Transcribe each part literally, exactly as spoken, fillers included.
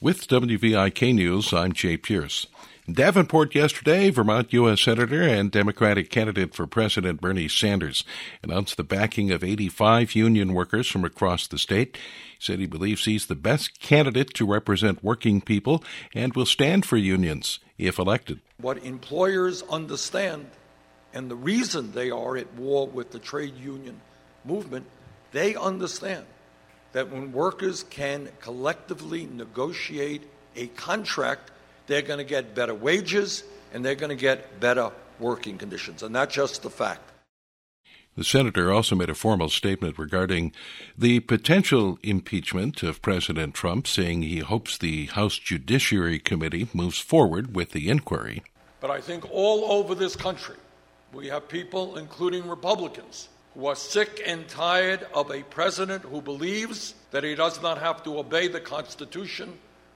With W V I K News, I'm Jay Pierce. In Davenport yesterday, Vermont U S Senator and Democratic candidate for President Bernie Sanders announced the backing of eighty-five union workers from across the state. He said he believes he's the best candidate to represent working people and will stand for unions if elected. What employers understand, and the reason they are at war with the trade union movement, they understand that when workers can collectively negotiate a contract, they're going to get better wages, and they're going to get better working conditions, and that's just the fact. The senator also made a formal statement regarding the potential impeachment of President Trump, saying he hopes the House Judiciary Committee moves forward with the inquiry. But I think all over this country, we have people, including Republicans, who are sick and tired of a president who believes that he does not have to obey the Constitution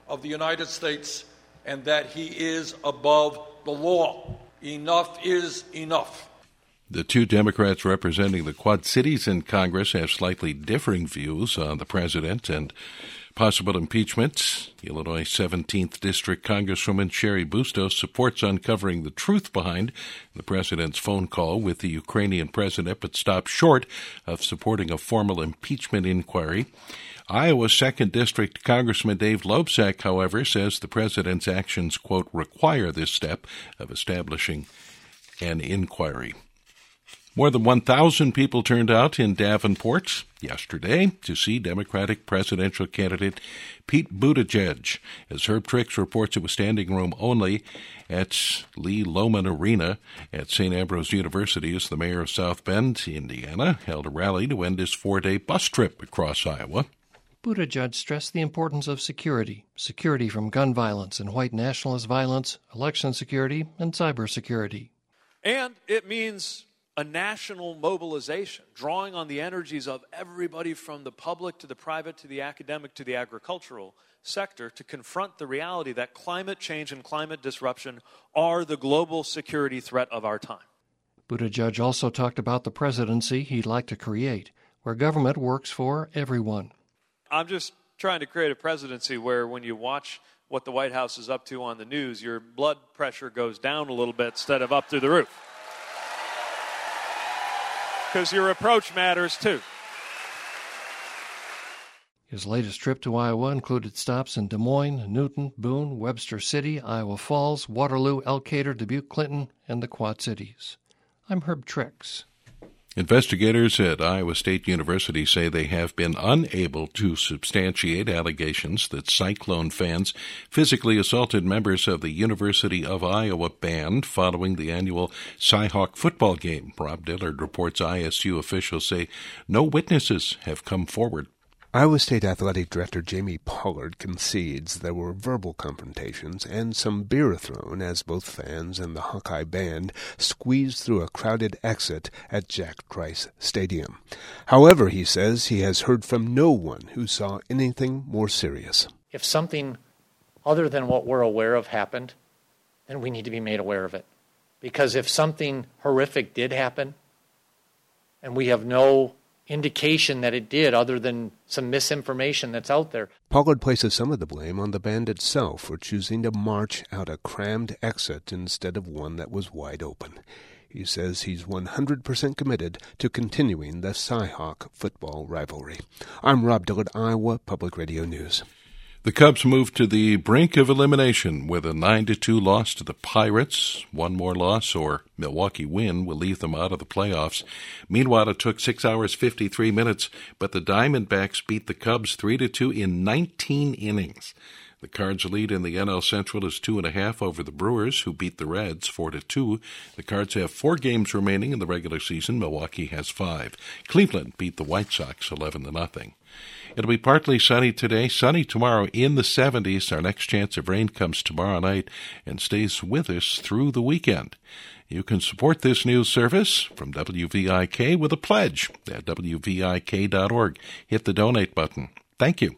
of the United States and that he is above the law. Enough is enough. The two Democrats representing the Quad Cities in Congress have slightly differing views on the president and possible impeachment. Illinois seventeenth District Congresswoman Sherry Bustos supports uncovering the truth behind the president's phone call with the Ukrainian president, but stops short of supporting a formal impeachment inquiry. Iowa second District Congressman Dave Loebsack, however, says the president's actions, quote, require this step of establishing an inquiry. More than one thousand people turned out in Davenport yesterday to see Democratic presidential candidate Pete Buttigieg, as Herb Tricks reports it was standing room only at Lee Loman Arena at Saint Ambrose University as the mayor of South Bend, Indiana, held a rally to end his four-day bus trip across Iowa. Buttigieg stressed the importance of security, security from gun violence and white nationalist violence, election security, and cybersecurity. And it means a national mobilization, drawing on the energies of everybody from the public to the private to the academic to the agricultural sector to confront the reality that climate change and climate disruption are the global security threat of our time. Buttigieg also talked about the presidency he'd like to create, where government works for everyone. I'm just trying to create a presidency where when you watch what the White House is up to on the news, your blood pressure goes down a little bit instead of up through the roof. Because your approach matters, too. His latest trip to Iowa included stops in Des Moines, Newton, Boone, Webster City, Iowa Falls, Waterloo, Elkader, Dubuque, Clinton, and the Quad Cities. I'm Herb Tricks. Investigators at Iowa State University say they have been unable to substantiate allegations that Cyclone fans physically assaulted members of the University of Iowa band following the annual Cy-Hawk football game. Rob Dillard reports I S U officials say no witnesses have come forward. Iowa State Athletic Director Jamie Pollard concedes there were verbal confrontations and some beer thrown as both fans and the Hawkeye band squeezed through a crowded exit at Jack Trice Stadium. However, he says he has heard from no one who saw anything more serious. If something other than what we're aware of happened, then we need to be made aware of it. Because if something horrific did happen, and we have no indication that it did other than some misinformation that's out there. Pollard places some of the blame on the band itself for choosing to march out a crammed exit instead of one that was wide open. He says he's one hundred percent committed to continuing the Cy-Hawk football rivalry. I'm Rob Dillard, Iowa Public Radio News. The Cubs moved to the brink of elimination with a nine to two loss to the Pirates. One more loss or Milwaukee win will leave them out of the playoffs. Meanwhile, it took six hours, fifty-three minutes, but the Diamondbacks beat the Cubs three to two in nineteen innings. The Cards' lead in the N L Central is two and a half over the Brewers, who beat the Reds four to two. The Cards have four games remaining in the regular season. Milwaukee has five. Cleveland beat the White Sox eleven to nothing. It'll be partly sunny today, sunny tomorrow in the seventies. Our next chance of rain comes tomorrow night and stays with us through the weekend. You can support this news service from W V I K with a pledge at W V I K dot org. Hit the donate button. Thank you.